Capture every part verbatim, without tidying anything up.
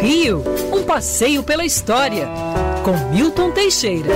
Rio, um passeio pela história, com Milton Teixeira.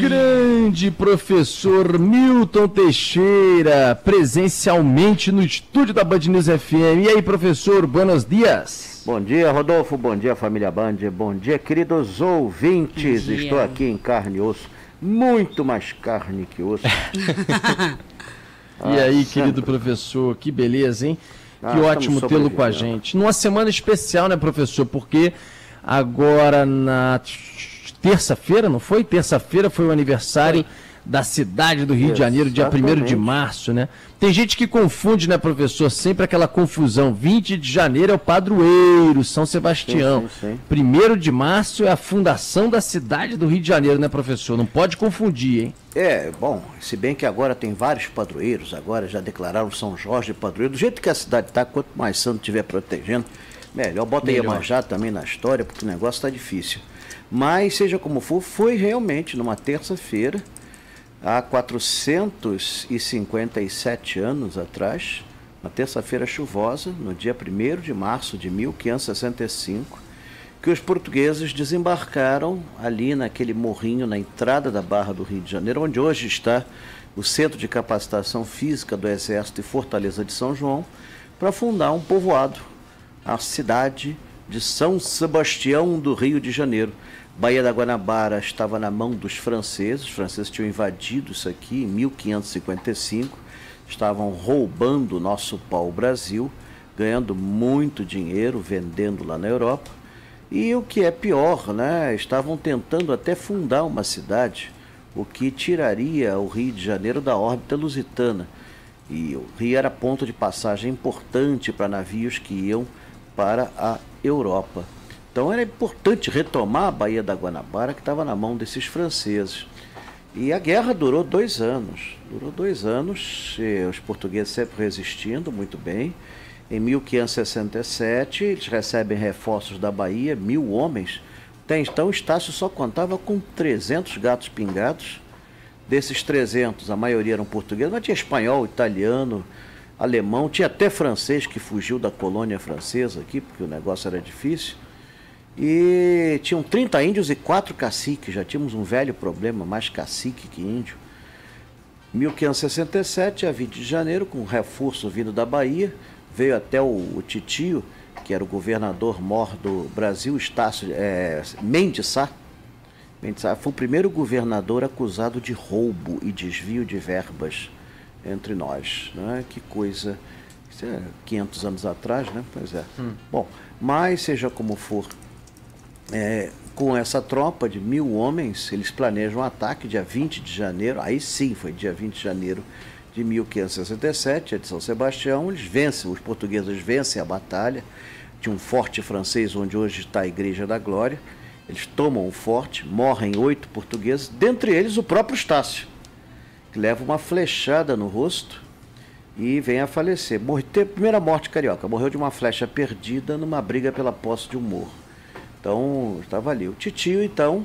Grande professor Milton Teixeira, presencialmente no estúdio da Band News F M. E aí, professor, buenos dias. Bom dia, Rodolfo. Bom dia, família Band. Bom dia, queridos ouvintes. Dia. Estou aqui em carne e osso. Muito mais carne que osso. ah, e aí, sempre. Querido professor, que beleza, hein? Ah, que ótimo tê-lo com a gente. Numa semana especial, né, professor? Porque agora na terça-feira, não foi? Terça-feira foi o aniversário... Sim. Da cidade do Rio de Janeiro, Exatamente. dia primeiro de março, né? Tem gente que confunde, né, professor? Sempre aquela confusão. vinte de janeiro é o padroeiro, São Sebastião. Sim, sim, sim. primeiro de março é a fundação da cidade do Rio de Janeiro, né, professor? Não pode confundir, hein? É, bom, se bem que agora tem vários padroeiros, agora já declararam São Jorge padroeiro. Do jeito que a cidade está, quanto mais santo estiver protegendo, melhor. Bota melhor. Iemanjá também na história, porque o negócio está difícil. Mas, seja como for, foi realmente numa terça-feira, há quatrocentos e cinquenta e sete anos atrás, na terça-feira chuvosa, no dia primeiro de março de mil quinhentos e sessenta e cinco, que os portugueses desembarcaram ali naquele morrinho, na entrada da Barra do Rio de Janeiro, onde hoje está o Centro de Capacitação Física do Exército e Fortaleza de São João, para fundar um povoado, a cidade de São Sebastião do Rio de Janeiro. Baía da Guanabara estava na mão dos franceses, os franceses tinham invadido isso aqui em mil quinhentos e cinquenta e cinco, estavam roubando o nosso pau-brasil, ganhando muito dinheiro, vendendo lá na Europa, e o que é pior, né, estavam tentando até fundar uma cidade, o que tiraria o Rio de Janeiro da órbita lusitana, e o Rio era ponto de passagem importante para navios que iam para a Europa. Então era importante retomar a Baía da Guanabara, que estava na mão desses franceses. E a guerra durou dois anos. Durou dois anos, os portugueses sempre resistindo, muito bem. Em mil quinhentos e sessenta e sete, eles recebem reforços da Bahia, mil homens. Até então, Estácio só contava com trezentos gatos pingados. Desses trezentos, a maioria eram portugueses, mas tinha espanhol, italiano, alemão. Tinha até francês que fugiu da colônia francesa aqui, porque o negócio era difícil. E tinham trinta índios e quatro caciques, já tínhamos um velho problema, mais cacique que índio. mil quinhentos e sessenta e sete, a vinte de janeiro, com um reforço vindo da Bahia, veio até o, o titio, que era o governador mor do Brasil, Estácio, é, Mendes Sá. Mendes Sá foi o primeiro governador acusado de roubo e desvio de verbas entre nós, né? Que coisa... Isso é quinhentos anos atrás, né? Pois é. Hum. Bom, mas seja como for... É, com essa tropa de mil homens, eles planejam um ataque dia vinte de janeiro, aí sim foi dia vinte de janeiro de mil quinhentos e sessenta e sete, é de São Sebastião, eles vencem, os portugueses vencem a batalha, de um forte francês onde hoje está a Igreja da Glória, eles tomam o forte, morrem oito portugueses, dentre eles o próprio Estácio, que leva uma flechada no rosto e vem a falecer. Morre, primeira morte carioca, morreu de uma flecha perdida numa briga pela posse de um morro. Então, estava ali. O titio, então,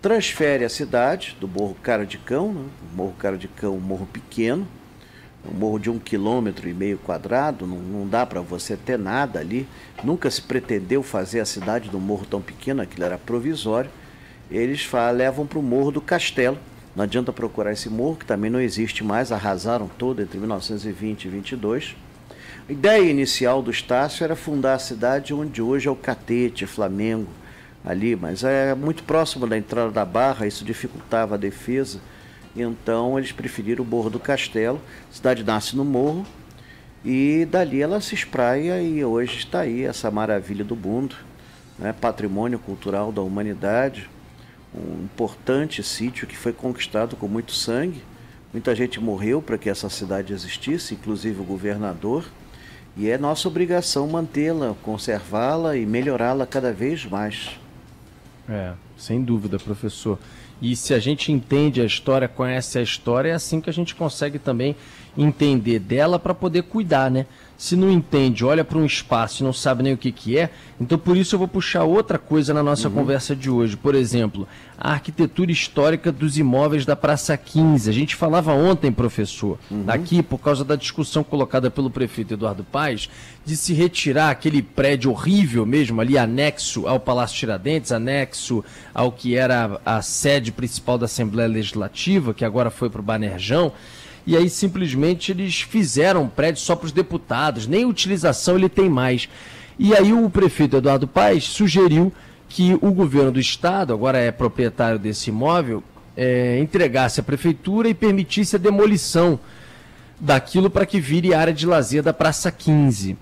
transfere a cidade do Morro Cara de Cão, né? Morro Cara de Cão, um morro pequeno, um morro de um quilômetro e meio quadrado, não, não dá para você ter nada ali. Nunca se pretendeu fazer a cidade de um morro tão pequeno, aquilo era provisório. Eles falam, levam para o Morro do Castelo. Não adianta procurar esse morro, que também não existe mais, arrasaram todo entre mil novecentos e vinte e mil novecentos e vinte e dois. A ideia inicial do Estácio era fundar a cidade onde hoje é o Catete, Flamengo, ali, mas é muito próximo da entrada da Barra, isso dificultava a defesa, então eles preferiram o Morro do Castelo, a cidade nasce no morro, e dali ela se espraia e hoje está aí essa maravilha do mundo, né? Patrimônio cultural da humanidade, um importante sítio que foi conquistado com muito sangue, muita gente morreu para que essa cidade existisse, inclusive o governador. E é nossa obrigação mantê-la, conservá-la e melhorá-la cada vez mais. É, Sem dúvida, professor. E se a gente entende a história, conhece a história, é assim que a gente consegue também entender dela para poder cuidar, né? Se não entende, olha para um espaço e não sabe nem o que que é, então por isso eu vou puxar outra coisa na nossa uhum. conversa de hoje. Por exemplo, a arquitetura histórica dos imóveis da Praça quinze. A gente falava ontem, professor, uhum. aqui por causa da discussão colocada pelo prefeito Eduardo Paes, de se retirar aquele prédio horrível mesmo ali, anexo ao Palácio Tiradentes, anexo ao que era a, a sede principal da Assembleia Legislativa, que agora foi para o Banerjão, e aí simplesmente eles fizeram um prédio só para os deputados, nem utilização ele tem mais. E aí o prefeito Eduardo Paes sugeriu que o governo do estado, agora é proprietário desse imóvel, é, entregasse à prefeitura e permitisse a demolição daquilo para que vire área de lazer da Praça quinze.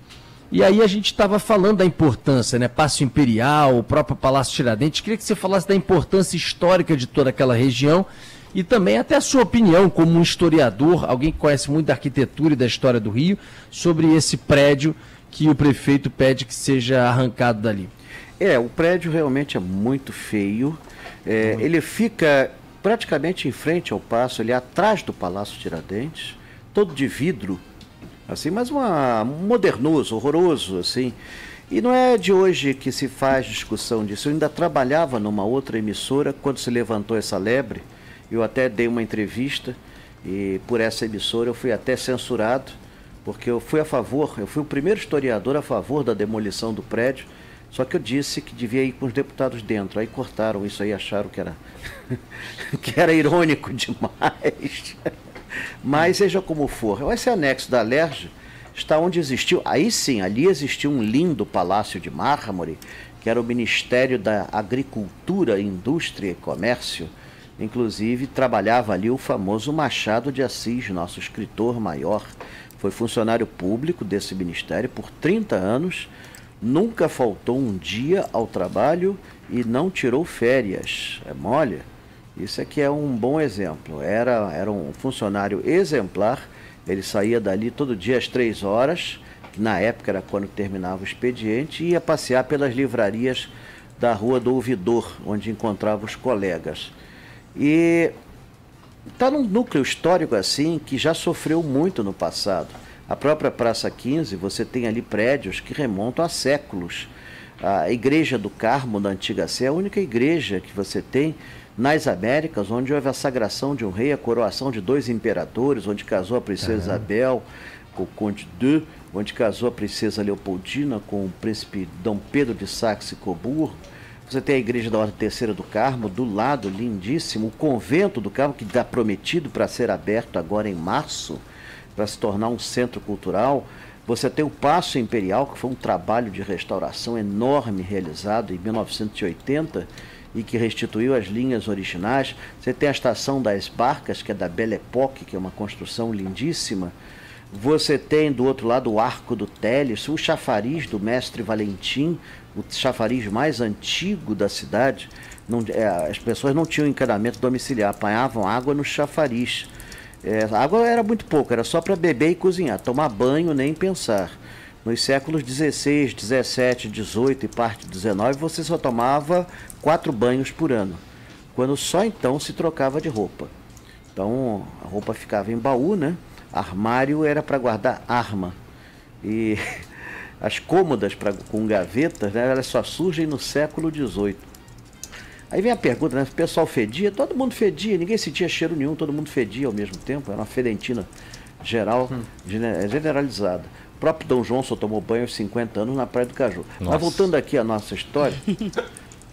E aí a gente estava falando da importância, né? Paço Imperial, o próprio Palácio Tiradentes. Queria que você falasse da importância histórica de toda aquela região e também até a sua opinião como um historiador, alguém que conhece muito da arquitetura e da história do Rio, sobre esse prédio que o prefeito pede que seja arrancado dali. É, o prédio realmente é muito feio. É, muito. Ele fica praticamente em frente ao Paço, ele é atrás do Palácio Tiradentes, todo de vidro. Assim, mas uma modernoso, horroroso, assim. E não é de hoje que se faz discussão disso. Eu ainda trabalhava numa outra emissora quando se levantou essa lebre. Eu até dei uma entrevista e por essa emissora eu fui até censurado, porque eu fui a favor, eu fui o primeiro historiador a favor da demolição do prédio, só que eu disse que devia ir com os deputados dentro. Aí cortaram isso aí, acharam que era, que era irônico demais. Mas seja como for, esse anexo da Alerj está onde existiu, aí sim, ali existiu um lindo palácio de mármore, que era o Ministério da Agricultura, Indústria e Comércio. Inclusive trabalhava ali o famoso Machado de Assis, nosso escritor maior. Foi funcionário público desse ministério por trinta anos, nunca faltou um dia ao trabalho e não tirou férias. É mole? Isso aqui é um bom exemplo. Era, era um funcionário exemplar, ele saía dali todo dia às três horas, que na época era quando terminava o expediente, e ia passear pelas livrarias da Rua do Ouvidor, onde encontrava os colegas. E está num núcleo histórico assim que já sofreu muito no passado. A própria Praça quinze, você tem ali prédios que remontam a séculos. A Igreja do Carmo, na antiga Sé, é a única igreja que você tem nas Américas, onde houve a sagração de um rei, a coroação de dois imperadores, onde casou a princesa Isabel com o Conde de, onde casou a princesa Leopoldina com o príncipe Dom Pedro de Saxe e Coburgo. Você tem a Igreja da Ordem Terceira do Carmo, do lado, lindíssimo, o Convento do Carmo, que está prometido para ser aberto agora em março, para se tornar um centro cultural. Você tem o Paço Imperial, que foi um trabalho de restauração enorme realizado em mil novecentos e oitenta, e que restituiu as linhas originais. Você tem a Estação das Barcas, que é da Belle Époque, que é uma construção lindíssima. Você tem, do outro lado, o Arco do Teles, o chafariz do mestre Valentim, o chafariz mais antigo da cidade. Não, é, as pessoas não tinham encanamento domiciliar, apanhavam água no chafariz. É, a água era muito pouca, era só para beber e cozinhar, tomar banho, nem pensar. Nos séculos dezesseis, dezessete, dezoito e parte dezenove, você só tomava quatro banhos por ano, quando só então se trocava de roupa. Então, a roupa ficava em baú, né? Armário era para guardar arma. E as cômodas pra, com gavetas, né, elas só surgem no século dezoito. Aí vem a pergunta, né? O pessoal fedia? Todo mundo fedia, ninguém sentia cheiro nenhum, todo mundo fedia ao mesmo tempo. Era uma fedentina geral, hum. generalizada. O próprio Dom João só tomou banho aos cinquenta anos na Praia do Caju. Nossa. Mas voltando aqui à nossa história,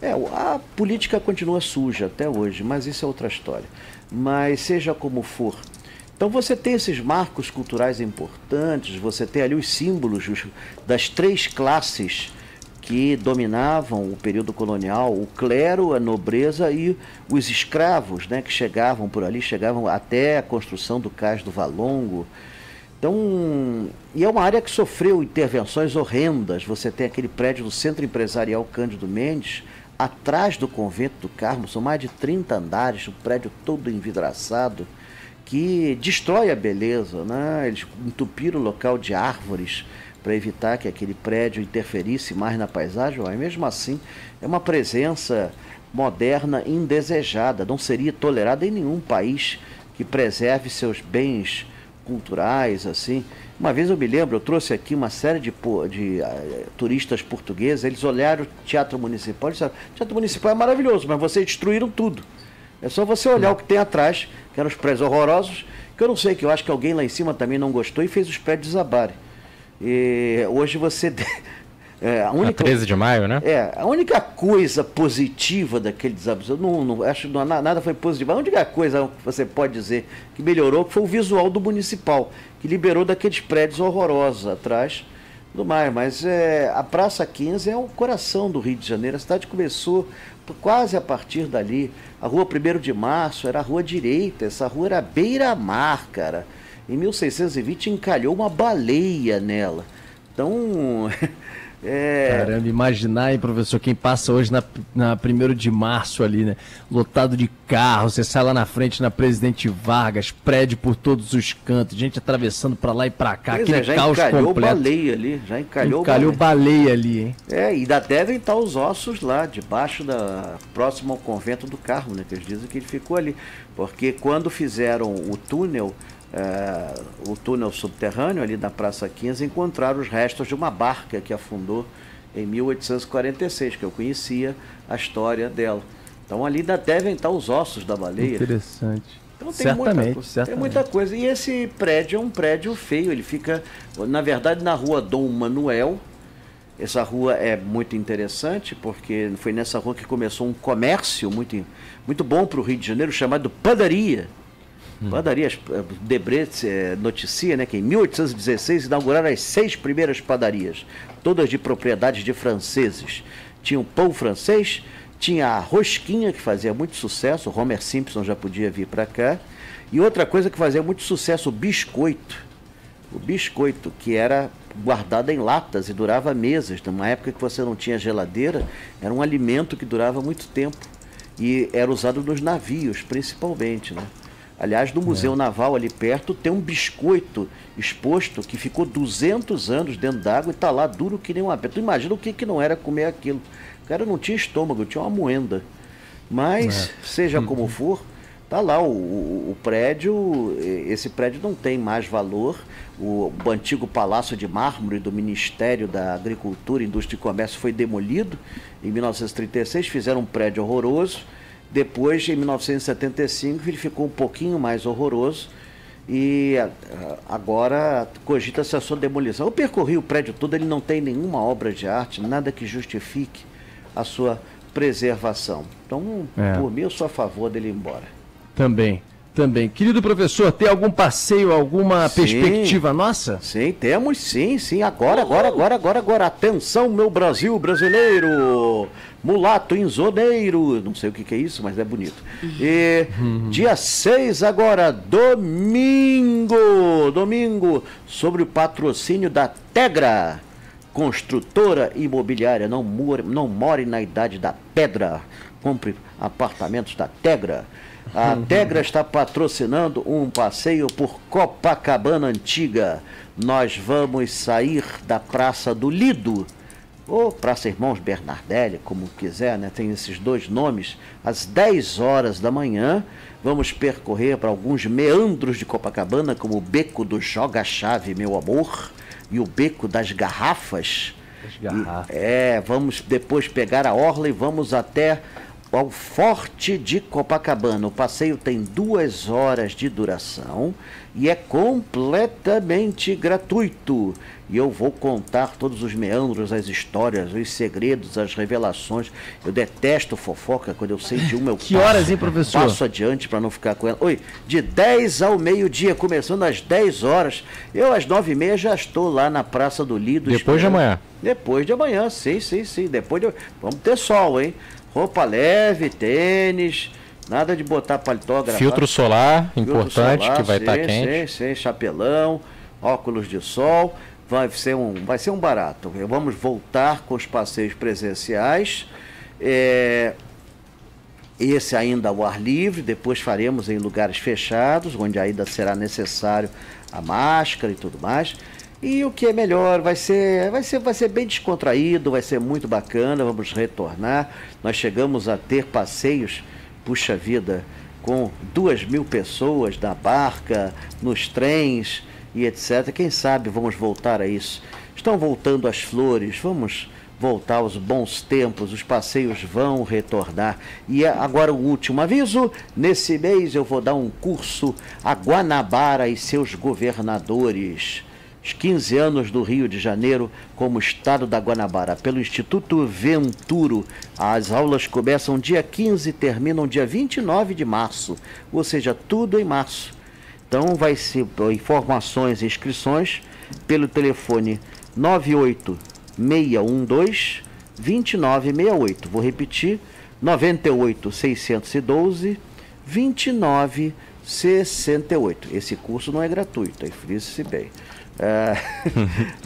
é, a política continua suja até hoje, mas isso é outra história. Mas seja como for, então você tem esses marcos culturais importantes, você tem ali os símbolos das três classes que dominavam o período colonial, o clero, a nobreza e os escravos, né, que chegavam por ali, chegavam até a construção do Cais do Valongo. Então, e é uma área que sofreu intervenções horrendas. Você tem aquele prédio do Centro Empresarial Cândido Mendes, atrás do Convento do Carmo, são mais de trinta andares, o prédio todo envidraçado, que destrói a beleza, né? Eles entupiram o local de árvores para evitar que aquele prédio interferisse mais na paisagem, mas mesmo assim é uma presença moderna indesejada, não seria tolerada em nenhum país que preserve seus bens culturais, assim. Uma vez eu me lembro, eu trouxe aqui uma série de, de uh, turistas portugueses, eles olharam o Teatro Municipal e disseram, o Teatro Municipal é maravilhoso, mas vocês destruíram tudo. É só você olhar não. o que tem atrás, que eram os prédios horrorosos, que eu não sei, que eu acho que alguém lá em cima também não gostou e fez os prédios desabarem. E hoje você... É, a única, a treze de maio, né? É, a única coisa positiva daquele desabafo, não, não acho que nada foi positivo. A única coisa que você pode dizer que melhorou foi o visual do municipal, que liberou daqueles prédios horrorosos atrás do mar. Mas é, a Praça quinze é o coração do Rio de Janeiro. A cidade começou quase a partir dali. A rua primeiro de março era a rua direita, essa rua era beira-mar, cara. Em mil seiscentos e vinte encalhou uma baleia nela. Então... É... Caramba, imaginar aí, professor, quem passa hoje na, na primeiro de março ali, né? Lotado de carro, você sai lá na frente na Presidente Vargas, prédio por todos os cantos, gente atravessando pra lá e pra cá, pois aquele é, caos completo. Já encalhou baleia ali, já encalhou, encalhou baleia. baleia ali, hein? É, e ainda devem estar os ossos lá, debaixo da... próximo ao Convento do Carmo, né? Que eles dizem que ele ficou ali, porque quando fizeram o túnel... É, o túnel subterrâneo ali da Praça quinze, encontraram os restos de uma barca que afundou em mil oitocentos e quarenta e seis, que eu conhecia a história dela. Então ali ainda devem estar os ossos da baleia. Interessante. Então tem muita, coisa, tem muita coisa. E esse prédio é um prédio feio, ele fica, na verdade, na rua Dom Manuel. Essa rua é muito interessante, porque foi nessa rua que começou um comércio muito, muito bom para o Rio de Janeiro, chamado padaria. Padarias, Debrecht noticia, né, que em mil oitocentos e dezesseis inauguraram as seis primeiras padarias, todas de propriedades de franceses. Tinha o pão francês, tinha a rosquinha, que fazia muito sucesso, o Homer Simpson já podia vir para cá, e outra coisa que fazia muito sucesso, o biscoito. O biscoito, que era guardado em latas e durava meses, numa época que você não tinha geladeira, era um alimento que durava muito tempo e era usado nos navios, principalmente, né? Aliás, no Museu é. Naval, ali perto, tem um biscoito exposto que ficou duzentos anos dentro d'água e está lá duro que nem uma pedra. Tu imagina o que, que não era comer aquilo. O cara não tinha estômago, tinha uma moenda. Mas, é. seja como for, está lá o, o, o prédio. Esse prédio não tem mais valor. O, o antigo Palácio de Mármore do Ministério da Agricultura, Indústria e Comércio foi demolido em mil novecentos e trinta e seis. Fizeram um prédio horroroso. Depois, em mil novecentos e setenta e cinco, ele ficou um pouquinho mais horroroso e agora cogita-se a sua demolição. Eu percorri o prédio todo, ele não tem nenhuma obra de arte, nada que justifique a sua preservação. Então, é. por mim, eu sou a favor dele ir embora. Também, também. Querido professor, tem algum passeio, alguma sim, perspectiva nossa? Sim, temos sim, sim. Agora, agora, agora, agora, agora. Atenção, meu Brasil brasileiro! Mulato Inzoneiro, não sei o que, que é isso, mas é bonito. E uhum. dia seis agora, domingo, domingo, sobre o patrocínio da Tegra, construtora imobiliária. Não more, não more na idade da pedra, compre apartamentos da Tegra. A uhum. Tegra está patrocinando um passeio por Copacabana Antiga. Nós vamos sair da Praça do Lido, ou Praça Irmãos Bernardelli, como quiser, né? Tem esses dois nomes. Às dez horas da manhã, vamos percorrer para alguns meandros de Copacabana, como o Beco do Joga-Chave, meu amor, e o Beco das Garrafas. As garrafas. E, é, vamos depois pegar a orla e vamos até ao Forte de Copacabana. O passeio tem duas horas de duração e é completamente gratuito. E eu vou contar todos os meandros, as histórias, os segredos, as revelações. Eu detesto fofoca, quando eu sei de uma eu que passo, horas, hein, professor? Passo adiante para não ficar com ela. Oi, de dez ao meio-dia, começando às dez horas. Eu, às nove e meia, já estou lá na Praça do Lido. Depois esperando. de amanhã? Depois de amanhã, sim, sim, sim. Depois de... Vamos ter sol, hein? Roupa leve, tênis... Nada de botar paletó, gravata. Filtro solar, importante, filtro solar, que vai estar tá quente. Sim, sim, chapelão, óculos de sol. Vai ser um, vai ser um barato. Vamos voltar com os passeios presenciais. É, esse ainda ao ar livre. Depois faremos em lugares fechados, onde ainda será necessário a máscara e tudo mais. E o que é melhor, vai ser, vai ser, vai ser bem descontraído, vai ser muito bacana, vamos retornar. Nós chegamos a ter passeios, puxa vida, com duas mil pessoas na barca, nos trens e etcétera. Quem sabe vamos voltar a isso. Estão voltando as flores, vamos voltar aos bons tempos, os passeios vão retornar. E agora o último aviso, nesse mês eu vou dar um curso a Guanabara e seus governadores. Os quinze anos do Rio de Janeiro como Estado da Guanabara, pelo Instituto Venturo. As aulas começam dia quinze e terminam dia vinte e nove de março, ou seja, tudo em março. Então, vai ser informações e inscrições pelo telefone nove oito seis um dois, dois nove seis oito. Vou repetir, nove oito seis um dois, dois nove seis oito. Esse curso não é gratuito, aí frise-se bem. É,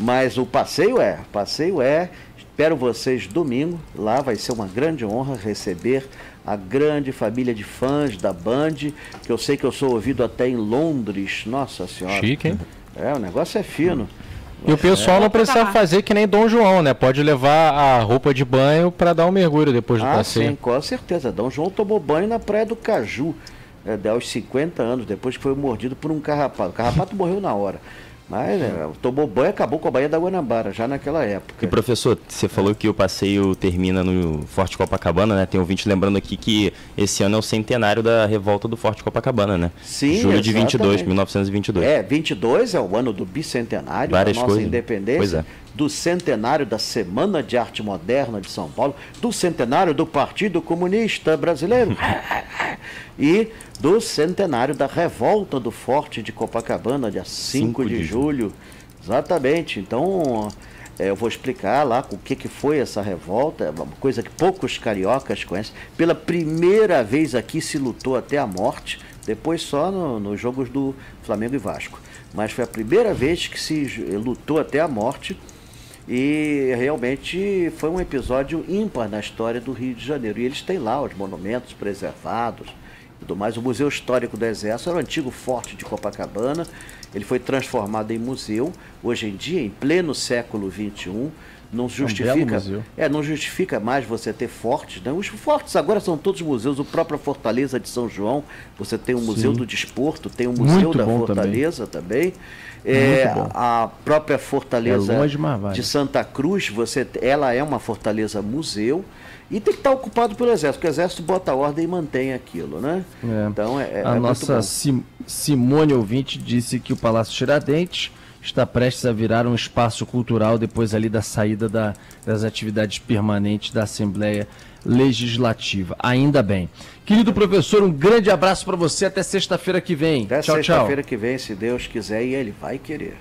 mas o passeio é, passeio é, espero vocês domingo, lá vai ser uma grande honra receber a grande família de fãs da Band, que eu sei que eu sou ouvido até em Londres, nossa senhora. Chique, hein? É, o negócio é fino. E o pessoal é. não precisa fazer que nem Dom João, né? Pode levar a roupa de banho para dar um mergulho depois do ah, passeio. Sim, com certeza, Dom João tomou banho na Praia do Caju, é, aos cinquenta anos, depois que foi mordido por um carrapato, o carrapato morreu na hora. Mas né, tomou banho e acabou com a Baía da Guanabara, já naquela época. E professor, você falou que o passeio termina no Forte Copacabana, né? Tem ouvinte lembrando aqui que esse ano é o centenário da Revolta do Forte Copacabana, né? Sim, julho exatamente. De vinte e dois, mil novecentos e vinte e dois. É, vinte e dois é o ano do bicentenário, várias da nossa coisas. Independência. Pois é. Do centenário da Semana de Arte Moderna de São Paulo, do centenário do Partido Comunista Brasileiro e do centenário da Revolta do Forte de Copacabana, dia cinco de julho. Exatamente. Então, eu vou explicar lá o que, que foi essa revolta, uma coisa que poucos cariocas conhecem. Pela primeira vez aqui se lutou até a morte, depois só no, nos jogos do Flamengo e Vasco. Mas foi a primeira vez que se lutou até a morte. E realmente foi um episódio ímpar na história do Rio de Janeiro. E eles têm lá os monumentos preservados e tudo mais. O Museu Histórico do Exército era o antigo Forte de Copacabana. Ele foi transformado em museu. Hoje em dia, em pleno século vinte e um, não justifica, é, não justifica mais você ter fortes. Né? Os fortes agora são todos museus. O próprio Fortaleza de São João, você tem o Museu Sim. do Desporto, tem o Museu Muito da Fortaleza também. também. É, a própria Fortaleza é longe, de Santa Cruz, você, ela é uma fortaleza museu e tem que estar ocupado pelo Exército, porque o Exército bota a ordem e mantém aquilo, né? É. Então, é, a é nossa Sim, Simone ouvinte disse que o Palácio Tiradentes está prestes a virar um espaço cultural depois ali da saída da, das atividades permanentes da Assembleia Legislativa. Ainda bem. Querido professor, um grande abraço para você. Até sexta-feira que vem. Até sexta-feira que vem, se Deus quiser, e ele vai querer.